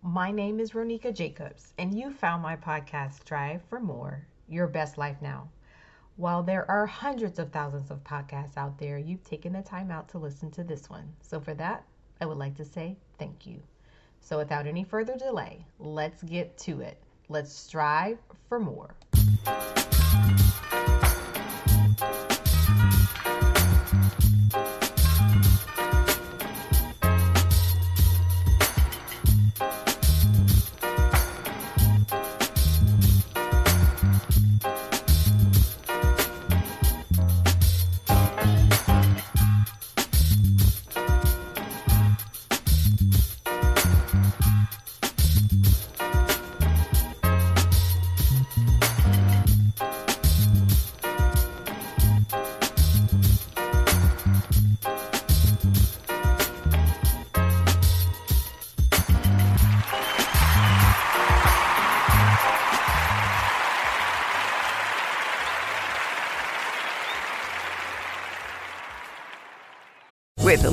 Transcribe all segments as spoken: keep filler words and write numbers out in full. My name is Ronika Jacobs, and you found my podcast, Strive for More, Your Best Life Now. While there are hundreds of thousands of podcasts out there, you've taken the time out to listen to this one. So for that, I would like to say thank you. So without any further delay, let's get to it. Let's strive for more. With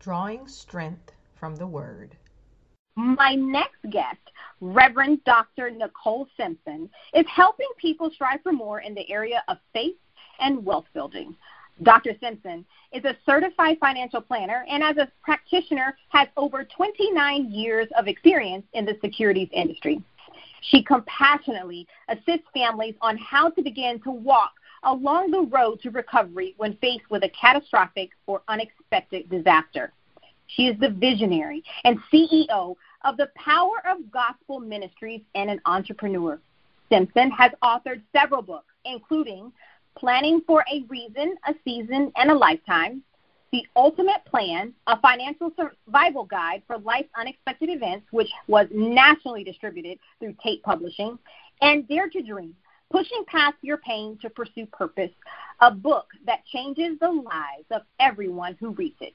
Drawing strength from the word. My next guest, Reverend Doctor Nicole Simpson, is helping people strive for more in the area of faith and wealth building. Doctor Simpson is a certified financial planner and as a practitioner has over twenty-nine years of experience in the securities industry. She compassionately assists families on how to begin to walk along the road to recovery when faced with a catastrophic or unexpected disaster. She is the visionary and C E O of the Power of Gospel Ministries and an entrepreneur. Simpson has authored several books, including Planning for a Reason, a Season, and a Lifetime, The Ultimate Plan, a Financial Survival Guide for Life's Unexpected Events, which was nationally distributed through Tate Publishing, and Dare to Dream: Pushing Past Your Pain to Pursue Purpose, a book that changes the lives of everyone who reads it.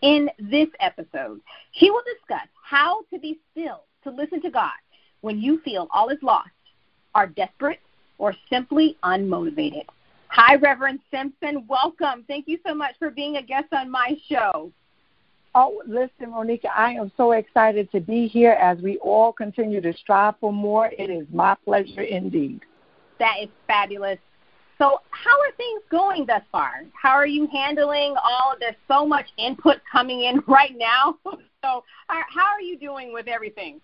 In this episode, she will discuss how to be still to listen to God when you feel all is lost, are desperate, or simply unmotivated. Hi, Reverend Simpson. Welcome. Thank you so much for being a guest on my show. Oh, listen, Ronika, I am so excited to be here as we all continue to strive for more. It is my pleasure indeed. That is fabulous. So how are things going thus far? How are you handling all of this? So much input coming in right now. So how are you doing with everything?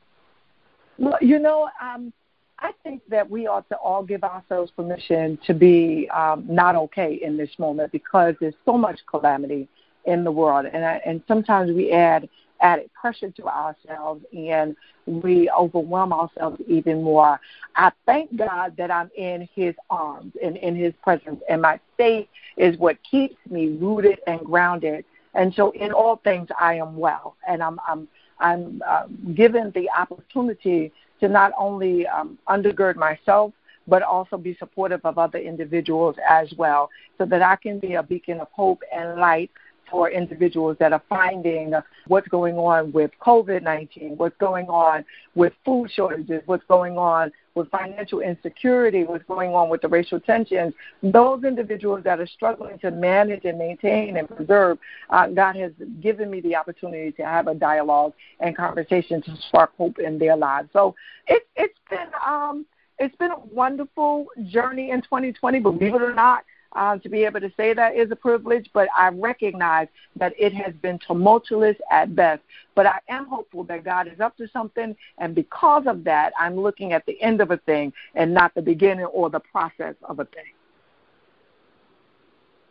Well, you know, um, I think that we ought to all give ourselves permission to be um, not okay in this moment because there's so much calamity in the world. And, I, and sometimes we add added pressure to ourselves, and we overwhelm ourselves even more. I thank God that I'm in his arms and in his presence, and my faith is what keeps me rooted and grounded. And so in all things, I am well, and I'm I'm, I'm uh, given the opportunity to not only um, undergird myself, but also be supportive of other individuals as well, so that I can be a beacon of hope and light for individuals that are finding what's going on with COVID nineteen, what's going on with food shortages, what's going on with financial insecurity, what's going on with the racial tensions. Those individuals that are struggling to manage and maintain and preserve, uh, God has given me the opportunity to have a dialogue and conversation to spark hope in their lives. So it, it's been um, it's been a wonderful journey in twenty twenty, believe it or not. Um, to be able to say that is a privilege, but I recognize that it has been tumultuous at best. But I am hopeful that God is up to something, and because of that, I'm looking at the end of a thing and not the beginning or the process of a thing.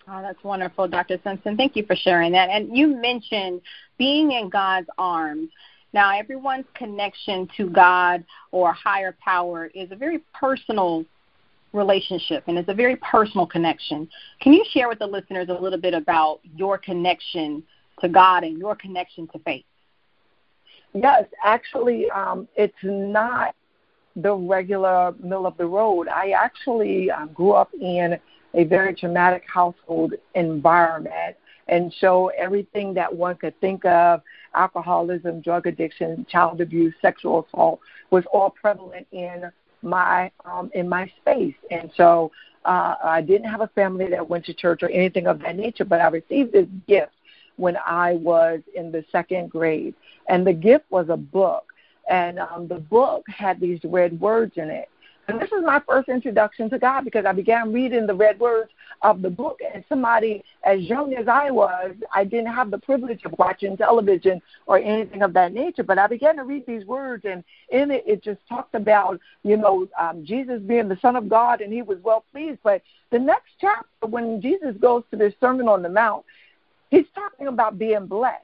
Oh, that's wonderful, Doctor Simpson. Thank you for sharing that. And you mentioned being in God's arms. Now, everyone's connection to God or higher power is a very personal relationship, and it's a very personal connection. Can you share with the listeners a little bit about your connection to God and your connection to faith? Yes, actually, um, it's not the regular middle of the road. I actually uh, grew up in a very traumatic household environment. And so everything that one could think of, alcoholism, drug addiction, child abuse, sexual assault, was all prevalent in my um, in my space. And so uh, I didn't have a family that went to church or anything of that nature, but I received this gift when I was in the second grade. And the gift was a book. And um, the book had these red words in it. And this is my first introduction to God, because I began reading the red words of the book, and somebody as young as I was, I didn't have the privilege of watching television or anything of that nature, but I began to read these words, and in it, it just talked about, you know, um, Jesus being the Son of God, and he was well pleased. But the next chapter, when Jesus goes to this Sermon on the Mount, he's talking about being blessed.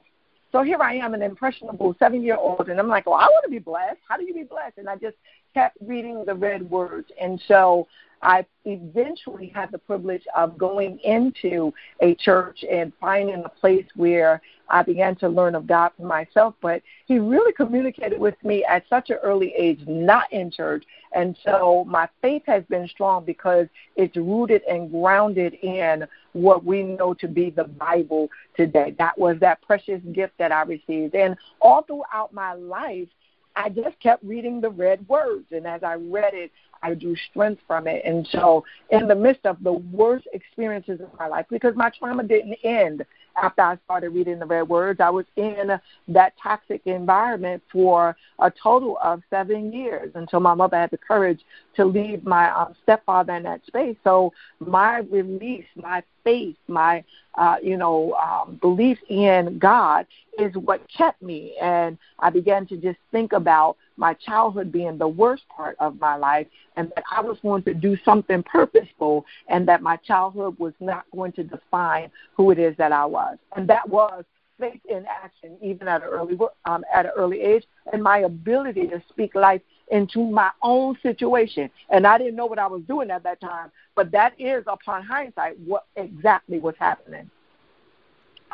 So here I am, an impressionable seven-year-old, and I'm like, well, I want to be blessed. How do you be blessed? And I just kept reading the red words. And so I eventually had the privilege of going into a church and finding a place where I began to learn of God for myself. But he really communicated with me at such an early age, not in church. And so my faith has been strong because it's rooted and grounded in what we know to be the Bible today. That was that precious gift that I received. And all throughout my life, I just kept reading the red words, and as I read it, I drew strength from it. And so in the midst of the worst experiences of my life, because my trauma didn't end after I started reading the red words, I was in that toxic environment for a total of seven years until my mother had the courage to leave my um, stepfather in that space. So my release, my faith, my, uh, you know, um, belief in God is what kept me. And I began to just think about my childhood being the worst part of my life, and that I was going to do something purposeful, and that my childhood was not going to define who it is that I was. And that was faith in action, even at an early um, at an early age, and my ability to speak life into my own situation. And I didn't know what I was doing at that time, but that is, upon hindsight, what exactly was happening.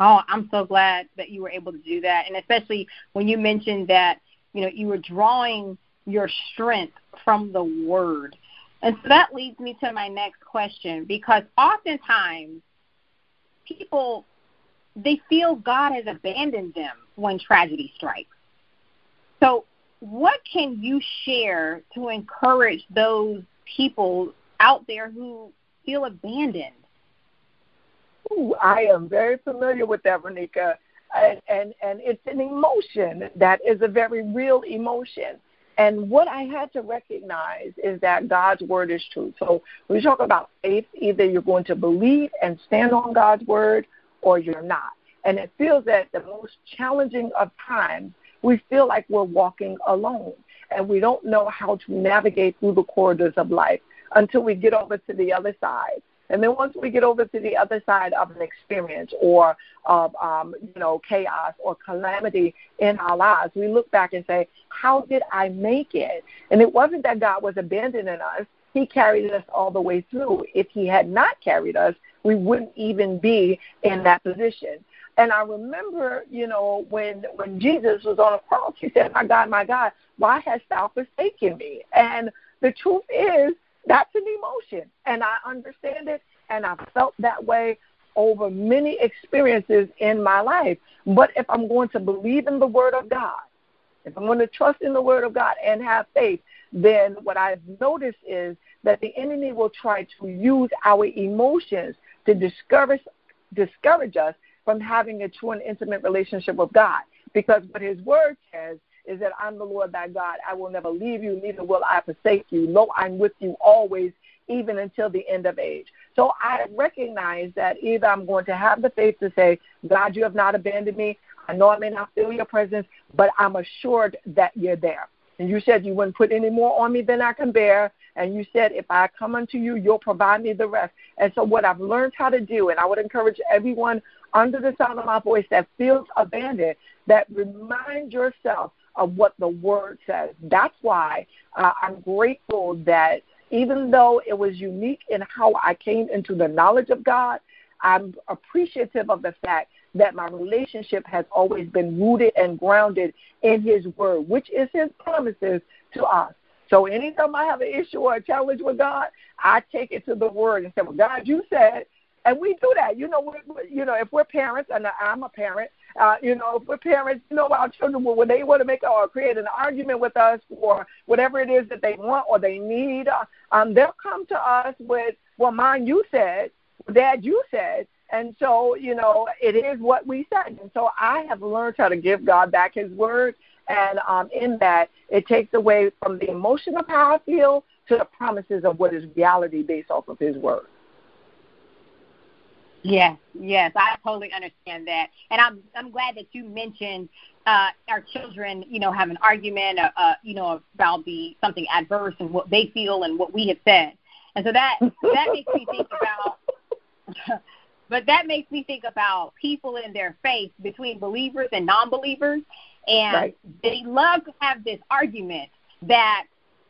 Oh, I'm so glad that you were able to do that, and especially when you mentioned that, you know, you were drawing your strength from the word. And so that leads me to my next question, because oftentimes people, they feel God has abandoned them when tragedy strikes. So what can you share to encourage those people out there who feel abandoned? Ooh, I am very familiar with that, Ronika. And, and and it's an emotion that is a very real emotion. And what I had to recognize is that God's word is true. So when you talk about faith, either you're going to believe and stand on God's word or you're not. And it feels that the most challenging of times, we feel like we're walking alone and we don't know how to navigate through the corridors of life until we get over to the other side. And then once we get over to the other side of an experience or of, um, you know, chaos or calamity in our lives, we look back and say, how did I make it? And it wasn't that God was abandoning us. He carried us all the way through. If he had not carried us, we wouldn't even be in that position. And I remember, you know, when when Jesus was on a cross, he said, my God, my God, why hast thou forsaken me? And the truth is, that's an emotion, and I understand it, and I felt that way over many experiences in my life. But if I'm going to believe in the Word of God, if I'm going to trust in the Word of God and have faith, then what I've noticed is that the enemy will try to use our emotions to discourage, discourage us from having a true and intimate relationship with God, because what his Word says is that I'm the Lord thy God. I will never leave you, neither will I forsake you. Lo, I'm with you always, even until the end of age. So I recognize that either I'm going to have the faith to say, God, you have not abandoned me. I know I may not feel your presence, but I'm assured that you're there. And you said you wouldn't put any more on me than I can bear. And you said, if I come unto you, you'll provide me the rest. And so what I've learned how to do, and I would encourage everyone under the sound of my voice that feels abandoned, that remind yourself of what the Word says. That's why uh, I'm grateful that even though it was unique in how I came into the knowledge of God, I'm appreciative of the fact that my relationship has always been rooted and grounded in His Word, which is His promises to us. So anytime I have an issue or a challenge with God, I take it to the Word and say, well, God, you said, and we do that. You know, we're, you know, if we're parents, and I'm a parent, uh, you know, if we're parents, you know, our children, when they want to make or create an argument with us for whatever it is that they want or they need, uh, um, they'll come to us with, well, mine, you said, Dad, you said. And so, you know, it is what we said. And so I have learned how to give God back His Word. And um, in that, it takes away from the emotion of how I feel to the promises of what is reality based off of His Word. Yes, yes, I totally understand that. And I'm I'm glad that you mentioned uh, our children, you know, have an argument, uh, uh, you know, about the something adverse and what they feel and what we have said. And so that that makes me think about – But that makes me think about people in their faith between believers and non-believers, and right. They love to have this argument that,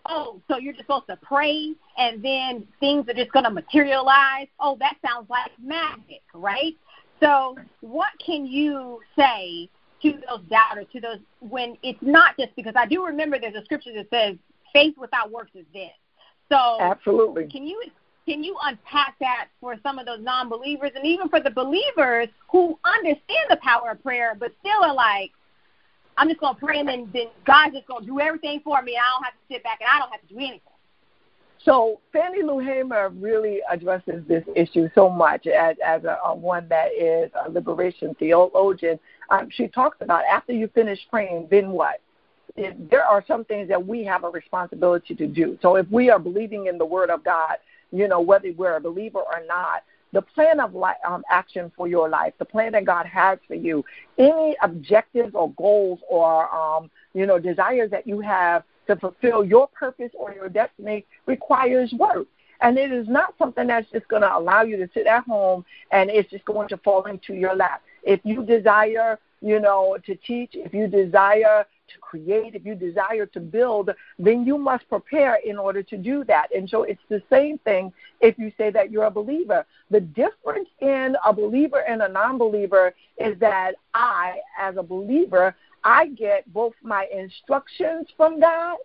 oh, so you're just supposed to pray, and then things are just going to materialize. Oh, that sounds like magic, right? So what can you say to those doubters, to those when it's not just because I do remember there's a scripture that says faith without works is dead. So absolutely, can you Can you unpack that for some of those non-believers and even for the believers who understand the power of prayer but still are like, I'm just going to pray and then, then God's just going to do everything for me. I don't have to sit back and I don't have to do anything. So Fannie Lou Hamer really addresses this issue so much as, as a, a one that is a liberation theologian. Um, she talks about after you finish praying, then what? If there are some things that we have a responsibility to do. So if we are believing in the Word of God, you know, whether we're a believer or not, the plan of life, um, action for your life, the plan that God has for you, any objectives or goals or, um, you know, desires that you have to fulfill your purpose or your destiny requires work. And it is not something that's just going to allow you to sit at home and it's just going to fall into your lap. If you desire, you know, to teach, if you desire to create, if you desire to build, then you must prepare in order to do that. And so it's the same thing if you say that you're a believer. The difference in a believer and a non-believer is that I, as a believer, I get both my instructions from God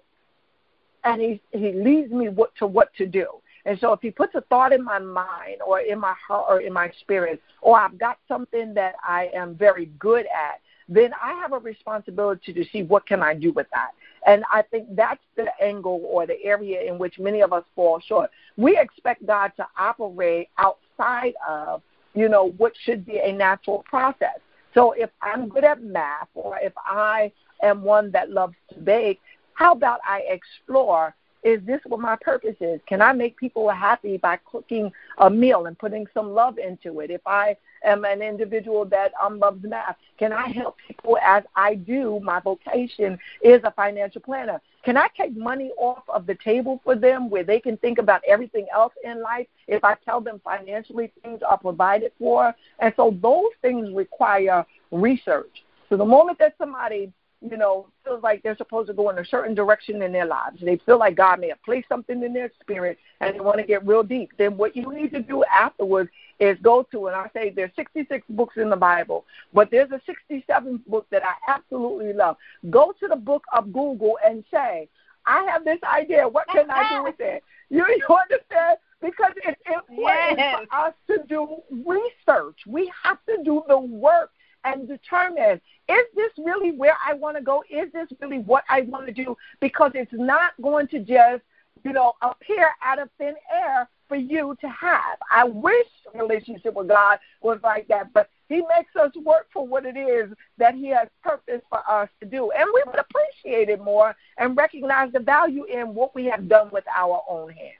and he, he leads me what, to what to do. And so if he puts a thought in my mind or in my heart or in my spirit, or I've got something that I am very good at, then I have a responsibility to see what can I do with that. And I think that's the angle or the area in which many of us fall short. We expect God to operate outside of, you know, what should be a natural process. So if I'm good at math or if I am one that loves to bake, how about I explore, is this what my purpose is? Can I make people happy by cooking a meal and putting some love into it? If I am an individual that um, loves math, can I help people as I do? My vocation is a financial planner. Can I take money off of the table for them where they can think about everything else in life if I tell them financially things are provided for? And so those things require research. So the moment that somebody, you know, feels like they're supposed to go in a certain direction in their lives, they feel like God may have placed something in their spirit and they want to get real deep, then what you need to do afterwards is go to, and I say there's sixty-six books in the Bible, but there's a sixty-seventh book that I absolutely love. Go to the book of Google and say, I have this idea. What can I do with it? You, you understand? Because it's important yes. for us to do research. We have to do the work and determine, is this really where I want to go? Is this really what I want to do? Because it's not going to just, you know, appear out of thin air for you to have. I wish the relationship with God was like that, but he makes us work for what it is that he has purpose for us to do. And we would appreciate it more and recognize the value in what we have done with our own hands.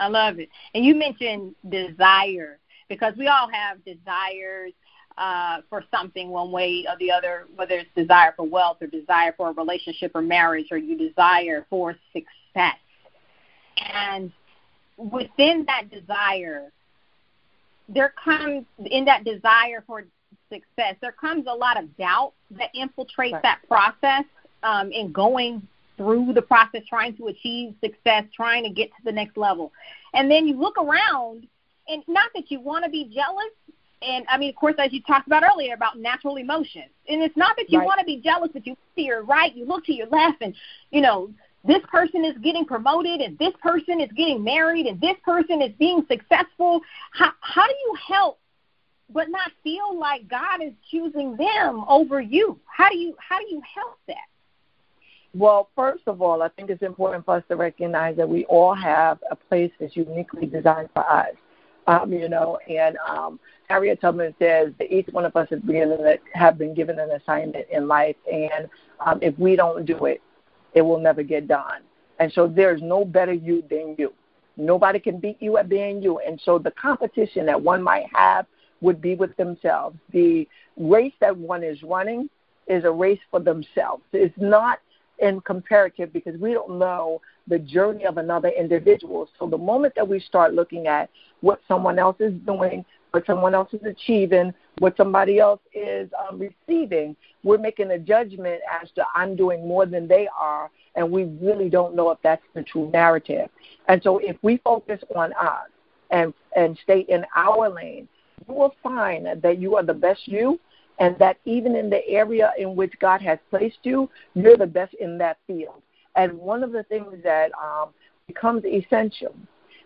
I love it. And you mentioned desire, because we all have desires uh, for something one way or the other, whether it's desire for wealth or desire for a relationship or marriage, or you desire for success. And within that desire, there comes, in that desire for success, there comes a lot of doubt that infiltrates right. that process um, in going through the process, trying to achieve success, trying to get to the next level. And then you look around, and not that you want to be jealous, and, I mean, of course, as you talked about earlier, about natural emotions. And it's not that you right. want to be jealous, but you look to your right, you look to your left, and, you know, this person is getting promoted, and this person is getting married, and this person is being successful. How, how do you help but not feel like God is choosing them over you? How do you how do you help that? Well, first of all, I think it's important for us to recognize that we all have a place that's uniquely designed for us. Um, you know, and um, Harriet Tubman says that each one of us has been, have been given an assignment in life, and um, if we don't do it, it will never get done. And so there's no better you than you. Nobody can beat you at being you. And so the competition that one might have would be with themselves. The race that one is running is a race for themselves. It's not in comparative, because we don't know the journey of another individual. So the moment that we start looking at what someone else is doing, what someone else is achieving, what somebody else is um, receiving, we're making a judgment as to I'm doing more than they are, and we really don't know if that's the true narrative. And so if we focus on us and, and stay in our lane, you will find that you are the best you, and that even in the area in which God has placed you, you're the best in that field. And one of the things that um, becomes essential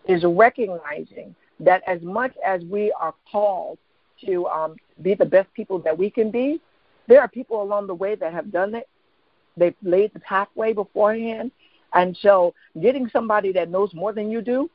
is recognizing that as much as we are called to um, be the best people that we can be, there are people along the way that have done it. They've laid the pathway beforehand. And so getting somebody that knows more than you do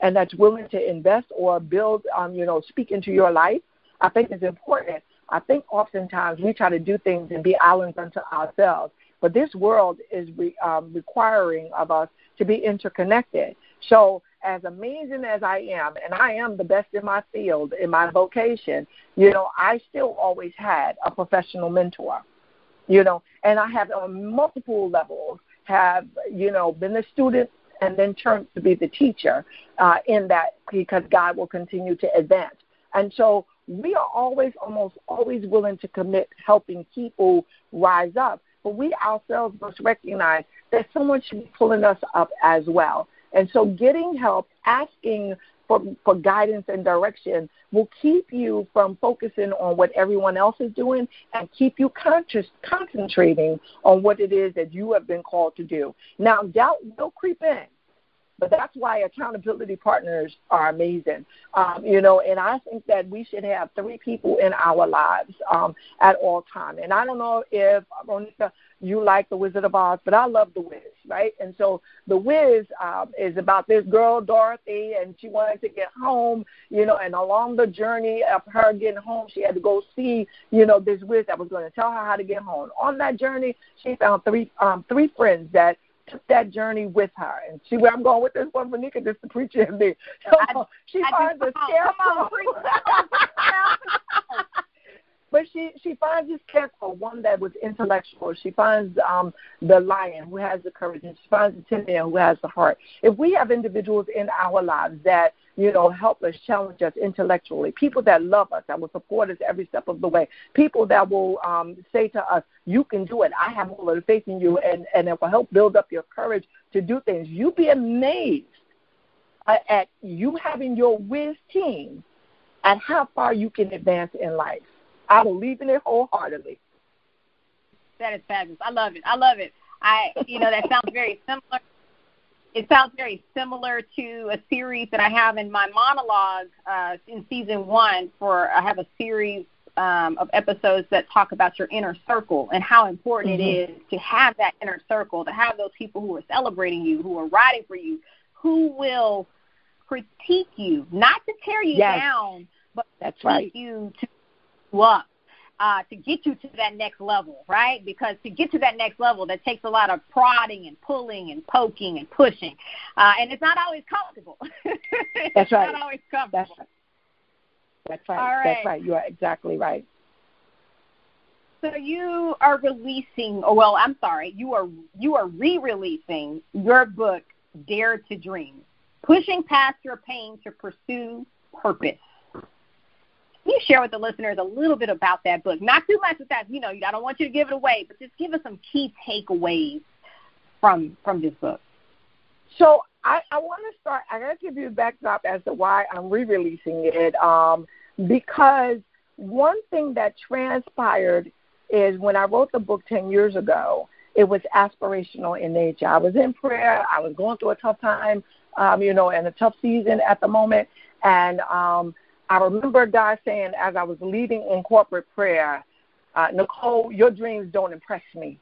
and that's willing to invest or build, um, you know, speak into your life, I think is important. I think oftentimes we try to do things and be islands unto ourselves, but this world is re, um, requiring of us to be interconnected. So as amazing as I am, and I am the best in my field, in my vocation, you know, I still always had a professional mentor, you know, and I have on multiple levels have, you know, been a student and then turned to be the teacher uh, in that, because God will continue to advance. And so we are always, almost always willing to commit helping people rise up, but we ourselves must recognize that someone should be pulling us up as well. And so getting help, asking for, for guidance and direction will keep you from focusing on what everyone else is doing and keep you conscious, concentrating on what it is that you have been called to do. Now, doubt will creep in, but that's why accountability partners are amazing. Um, you know, and I think that we should have three people in our lives um, at all times. And I don't know if, Ronika, you like The Wizard of Oz, but I love The Wiz, right? And so The Wiz um, is about this girl, Dorothy, and she wanted to get home, you know, and along the journey of her getting home, she had to go see, you know, this Wiz that was going to tell her how to get home. On that journey, she found three um, three friends that took that journey with her, and see where I'm going with this one, Ronika, just the preacher and me. So I, she I finds a scarecrow, but she she finds a scarecrow, one that was intellectual. She finds um, the lion who has the courage, and she finds the tin man who has the heart. If we have individuals in our lives that, you know, help us, challenge us intellectually, people that love us, that will support us every step of the way, people that will um, say to us, you can do it, I have all of the faith in you, and, and it will help build up your courage to do things. You'd be amazed at, at you having your whiz team and how far you can advance in life. I believe in it wholeheartedly. That is fabulous. I love it. I love it. I, you know, that sounds very similar. It sounds very similar to a series that I have in my monologue uh, in season one. For I have a series um, of episodes that talk about your inner circle and how important mm-hmm. it is to have that inner circle, to have those people who are celebrating you, who are riding for you, who will critique you, not to tear you yes. down, but That's to right. you to up. uh, to get you to that next level, right? Because to get to that next level, that takes a lot of prodding and pulling and poking and pushing. Uh, and it's not always comfortable. That's it's right. It's not always comfortable. That's right. That's right. All right. That's right. You are exactly right. So you are releasing, or well, I'm sorry, you are you are re-releasing your book, Dare to Dream, Pushing Past Your Pain to Pursue Purpose. Can you share with the listeners a little bit about that book? Not too much with that, you know, I don't want you to give it away, but just give us some key takeaways from from this book. So I, I want to start, I got to give you a backdrop as to why I'm re-releasing it, um, because one thing that transpired is when I wrote the book ten years ago, it was aspirational in nature. I was in prayer. I was going through a tough time, um, you know, and a tough season at the moment. And um, I remember God saying as I was leading in corporate prayer, uh, Nicole, your dreams don't impress me.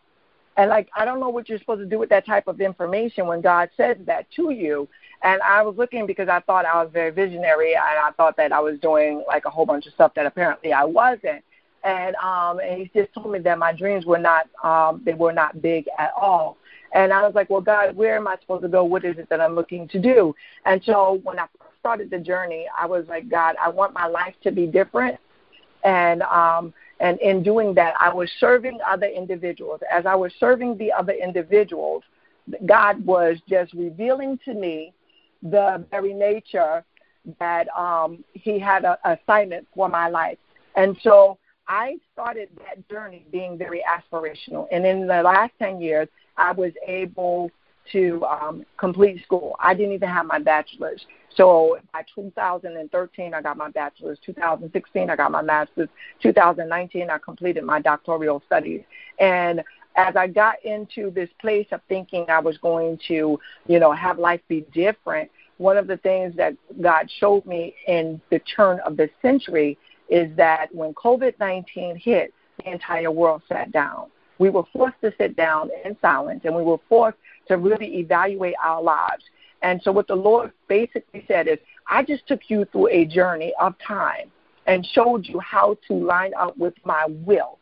And, like, I don't know what you're supposed to do with that type of information when God says that to you. And I was looking because I thought I was very visionary, and I thought that I was doing, like, a whole bunch of stuff that apparently I wasn't. And um, and he just told me that my dreams were not, um, they were not big at all. And I was like, well, God, where am I supposed to go? What is it that I'm looking to do? And so when I started the journey, I was like, God, I want my life to be different. And um, and in doing that, I was serving other individuals. As I was serving the other individuals, God was just revealing to me the very nature that um, he had an assignment for my life. And so I started that journey being very aspirational. And in the last ten years, I was able to um, complete school. I didn't even have my bachelor's. So by two thousand thirteen, I got my bachelor's. two thousand sixteen, I got my master's. two thousand nineteen, I completed my doctoral studies. And as I got into this place of thinking I was going to, you know, have life be different, one of the things that God showed me in the turn of the century is that when COVID nineteen hit, the entire world sat down. We were forced to sit down in silence, and we were forced to really evaluate our lives. And so what the Lord basically said is, I just took you through a journey of time and showed you how to line up with my will.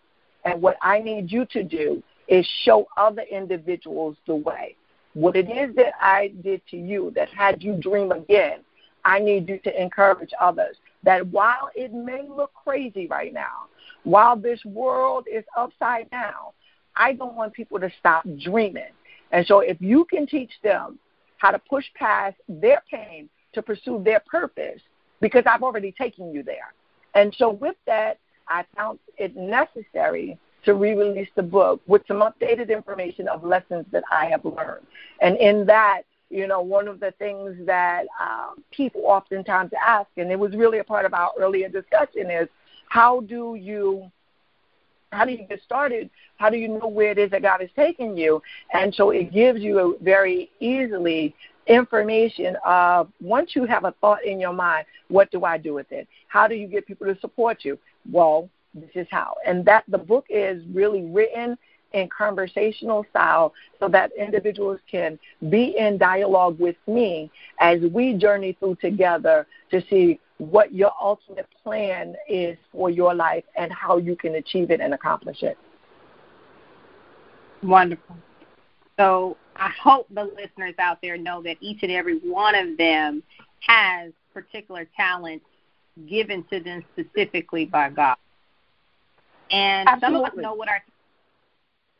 And what I need you to do is show other individuals the way. What it is that I did to you that had you dream again, I need you to encourage others. That while it may look crazy right now, while this world is upside down, I don't want people to stop dreaming. And so if you can teach them how to push past their pain to pursue their purpose, because I've already taken you there. And so with that, I found it necessary to re-release the book with some updated information of lessons that I have learned. And in that, you know, one of the things that um, people oftentimes ask, and it was really a part of our earlier discussion, is how do you how do you get started? How do you know where it is that God is taking you? And so it gives you very easily information of once you have a thought in your mind, what do I do with it? How do you get people to support you? Well, this is how. And that the book is really written in conversational style so that individuals can be in dialogue with me as we journey through together to see what your ultimate plan is for your life and how you can achieve it and accomplish it. Wonderful. So I hope the listeners out there know that each and every one of them has particular talents given to them specifically by God. And Absolutely. Some of us know what our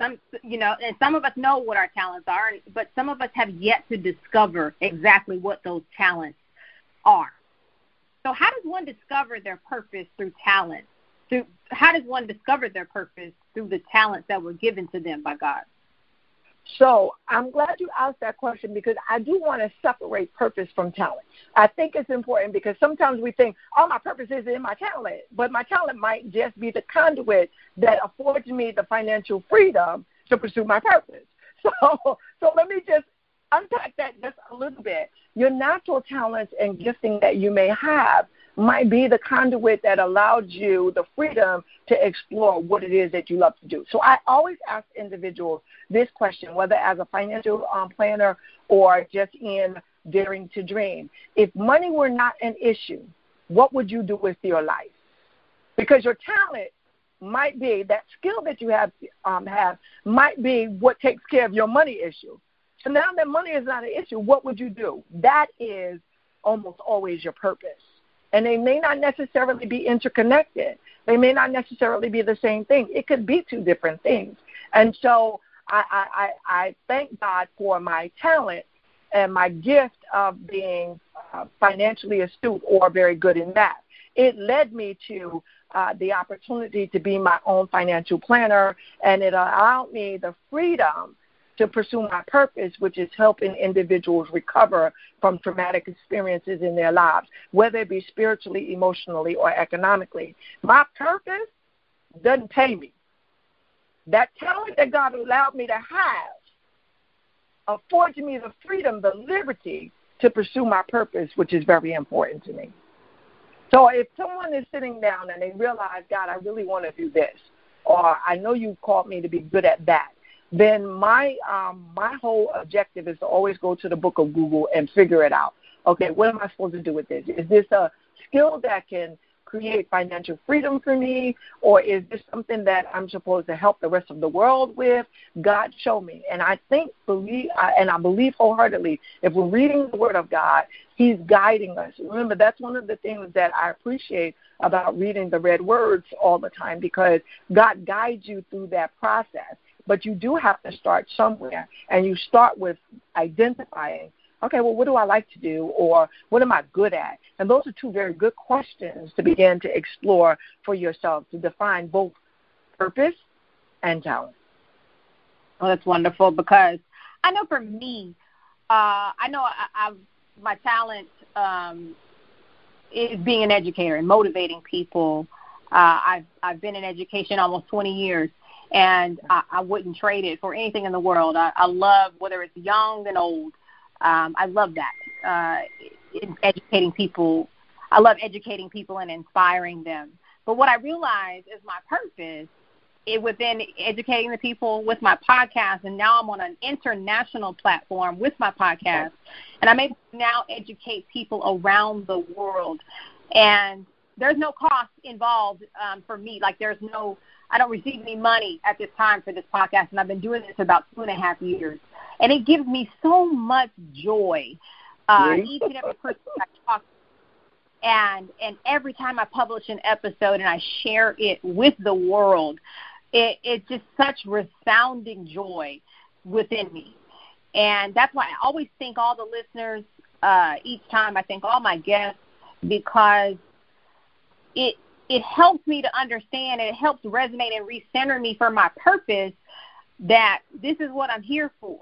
Some, you know, and some of us know what our talents are, but some of us have yet to discover exactly what those talents are. So how does one discover their purpose through talent? Through, how does one discover their purpose through the talents that were given to them by God? So I'm glad you asked that question because I do want to separate purpose from talent. I think it's important because sometimes we think, oh, my purpose is in my talent, but my talent might just be the conduit that affords me the financial freedom to pursue my purpose. So, so let me just unpack that just a little bit. Your natural talents and gifting that you may have might be the conduit that allowed you the freedom to explore what it is that you love to do. So I always ask individuals this question, whether as a financial um, planner or just in Daring to Dream. If money were not an issue, what would you do with your life? Because your talent might be, that skill that you have um, have might be what takes care of your money issue. So now that money is not an issue, what would you do? That is almost always your purpose. And they may not necessarily be interconnected. They may not necessarily be the same thing. It could be two different things. And so I, I, I thank God for my talent and my gift of being uh, financially astute or very good in math. It led me to uh, the opportunity to be my own financial planner, and it allowed me the freedom to pursue my purpose, which is helping individuals recover from traumatic experiences in their lives, whether it be spiritually, emotionally, or economically. My purpose doesn't pay me. That talent that God allowed me to have afforded me the freedom, the liberty to pursue my purpose, which is very important to me. So if someone is sitting down and they realize, God, I really want to do this, or I know you called me to be good at that, then my um, my whole objective is to always go to the book of Google and figure it out. Okay, what am I supposed to do with this? Is this a skill that can create financial freedom for me, or is this something that I'm supposed to help the rest of the world with? God, show me. And I think, believe, and I believe wholeheartedly, if we're reading the Word of God, He's guiding us. Remember, that's one of the things that I appreciate about reading the red words all the time, because God guides you through that process. But you do have to start somewhere, and you start with identifying, okay, well, what do I like to do, or what am I good at? And those are two very good questions to begin to explore for yourself, to define both purpose and talent. Well, that's wonderful, because I know for me, uh, I know I, I've, my talent um, is being an educator and motivating people. Uh, I've, I've been in education almost twenty years. And I, I wouldn't trade it for anything in the world. I, I love, whether it's young and old, um, I love that. Uh, it, educating people. I love educating people and inspiring them. But what I realized is my purpose it, within educating the people with my podcast, and now I'm on an international platform with my podcast, and I'm able to now educate people around the world. And there's no cost involved um, for me. Like there's no I don't receive any money at this time for this podcast, and I've been doing this about two and a half years. And it gives me so much joy. Uh, yeah. Each and every person I talk to, and, and every time I publish an episode and I share it with the world, it, it's just such resounding joy within me. And that's why I always thank all the listeners uh, each time. I thank all my guests, because it – it helps me to understand, and it helps resonate and recenter me for my purpose, that this is what I'm here for.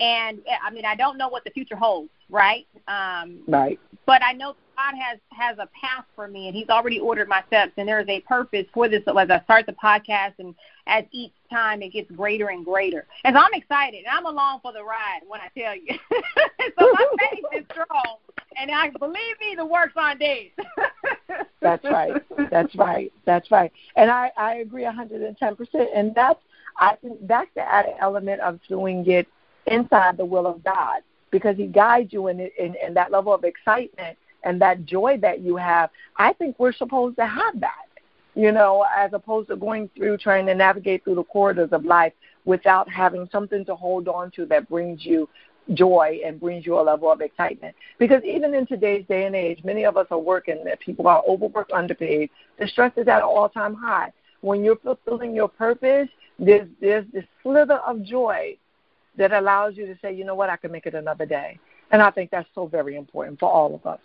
And, I mean, I don't know what the future holds, right? Um, right. But I know God has, has a path for me, and he's already ordered my steps, and there is a purpose for this. So as I start the podcast, and as each time it gets greater and greater. And so I'm excited, and I'm along for the ride when I tell you. So my faith is strong, and I believe me, the work's on days. That's right. That's right. That's right. And I, I agree one hundred ten percent. And that's, I think that's the added element of doing it inside the will of God, because he guides you in, in, in that level of excitement and that joy that you have. I think we're supposed to have that, you know, as opposed to going through, trying to navigate through the corridors of life without having something to hold on to that brings you joy and brings you a level of excitement. Because even in today's day and age, many of us are working, that people are overworked, underpaid. The stress is at an all-time high. When you're fulfilling your purpose, there's, there's this slither of joy that allows you to say, you know what, I can make it another day. And I think that's so very important for all of us.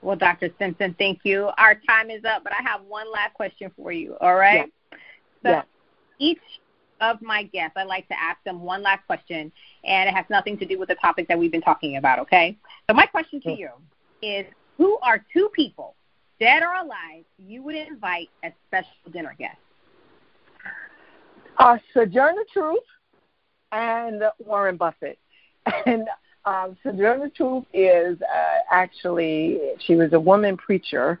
Well, Doctor Simpson, thank you. Our time is up, but I have one last question for you, all right? Yeah. So yeah. Each of my guests, I like to ask them one last question, and it has nothing to do with the topic that we've been talking about, okay? So my question to you is, who are two people, dead or alive, you would invite as special dinner guests? Uh, Sojourner Truth and Warren Buffett. And um, Sojourner Truth is uh, actually, she was a woman preacher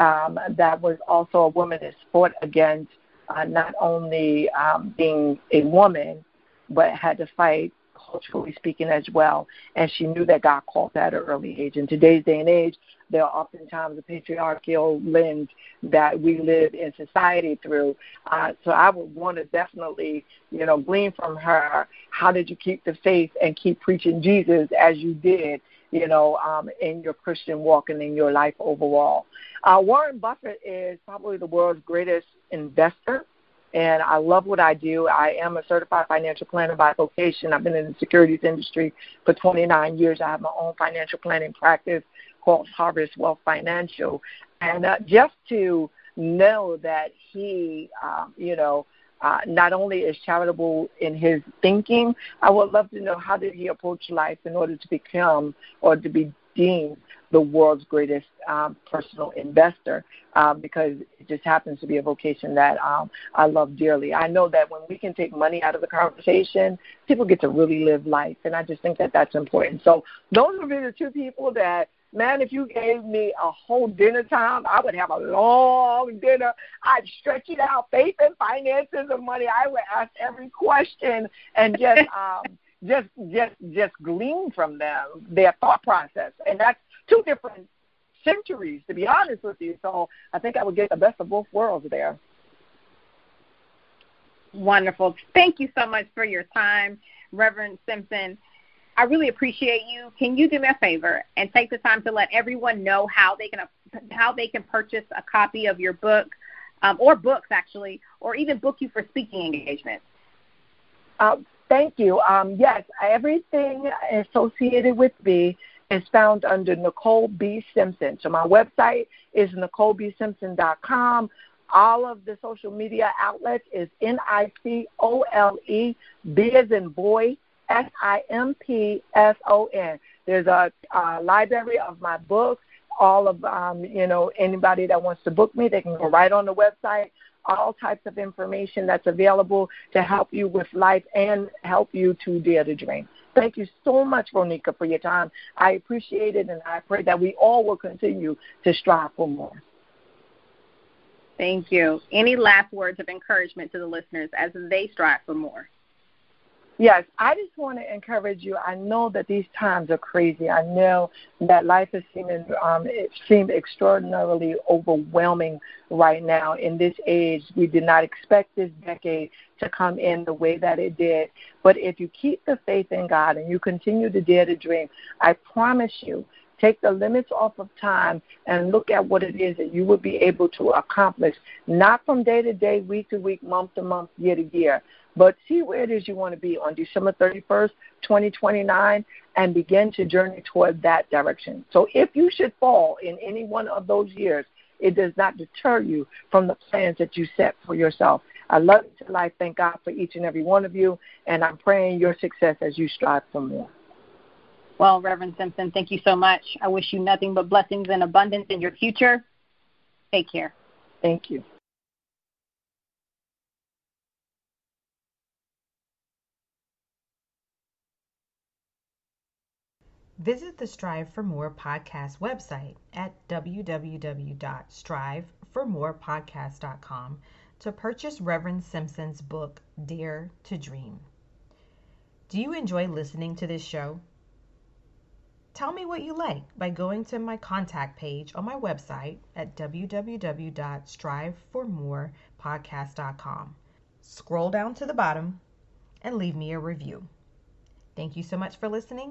um, that was also a woman that fought against Uh, not only um, being a woman, but had to fight culturally speaking as well. And she knew that God called her at an early age. In today's day and age, there are oftentimes a patriarchal lens that we live in society through. Uh, so I would want to definitely, you know, glean from her, how did you keep the faith and keep preaching Jesus as you did, you know, um, in your Christian walk and in your life overall. Uh, Warren Buffett is probably the world's greatest investor, and I love what I do. I am a certified financial planner by vocation. I've been in the securities industry for twenty-nine years. I have my own financial planning practice called Harvest Wealth Financial. And uh, just to know that he, um, you know, uh, not only is charitable in his thinking, I would love to know how did he approach life in order to become or to be deemed the world's greatest um, personal investor, uh, because it just happens to be a vocation that um, I love dearly. I know that when we can take money out of the conversation, people get to really live life, and I just think that that's important. So those would be the two people that, man, if you gave me a whole dinner time, I would have a long dinner. I'd stretch it out, faith and finances and money. I would ask every question and just um, just just just glean from them their thought process. And that's two different centuries, to be honest with you. So I think I would get the best of both worlds there. Wonderful. Thank you so much for your time, Reverend Simpson. I really appreciate you. Can you do me a favor and take the time to let everyone know how they can how they can purchase a copy of your book, um, or books actually, or even book you for speaking engagements? Uh, thank you. Um, yes, everything associated with me is found under Nicole B. Simpson. So my website is nicole b simpson dot com. All of the social media outlets is N I C O L E, B as in boy, S I M P S O N. There's a, a library of my books. All of, um, you know, anybody that wants to book me, they can go right on the website. All types of information that's available to help you with life and help you to dare to dream. Thank you so much, Ronika, for your time. I appreciate it, and I pray that we all will continue to strive for more. Thank you. Any last words of encouragement to the listeners as they strive for more? Yes, I just want to encourage you. I know that these times are crazy. I know that life has seemed, um, it seemed extraordinarily overwhelming right now in this age. We did not expect this decade to come in the way that it did. But if you keep the faith in God and you continue to dare to dream, I promise you, take the limits off of time and look at what it is that you will be able to accomplish, not from day to day, week to week, month to month, year to year, but see where it is you want to be on December thirty-first, twenty twenty-nine, and begin to journey toward that direction. So if you should fall in any one of those years, it does not deter you from the plans that you set for yourself. I love you to life. Thank God for each and every one of you, and I'm praying your success as you strive for more. Well, Reverend Simpson, thank you so much. I wish you nothing but blessings and abundance in your future. Take care. Thank you. Visit the Strive for More podcast website at w w w dot strive for more podcast dot com to purchase Reverend Simpson's book, Dare to Dream. Do you enjoy listening to this show? Tell me what you like by going to my contact page on my website at w w w dot strive for more podcast dot com. Scroll down to the bottom and leave me a review. Thank you so much for listening.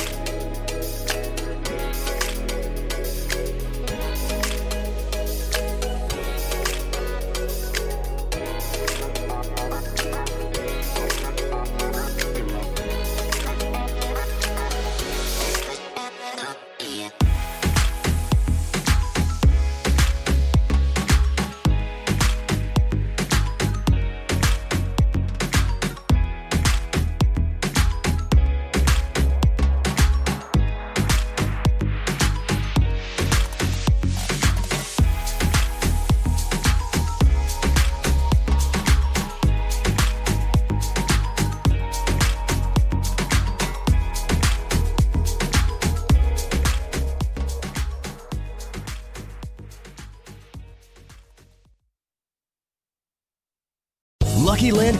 Lucky Land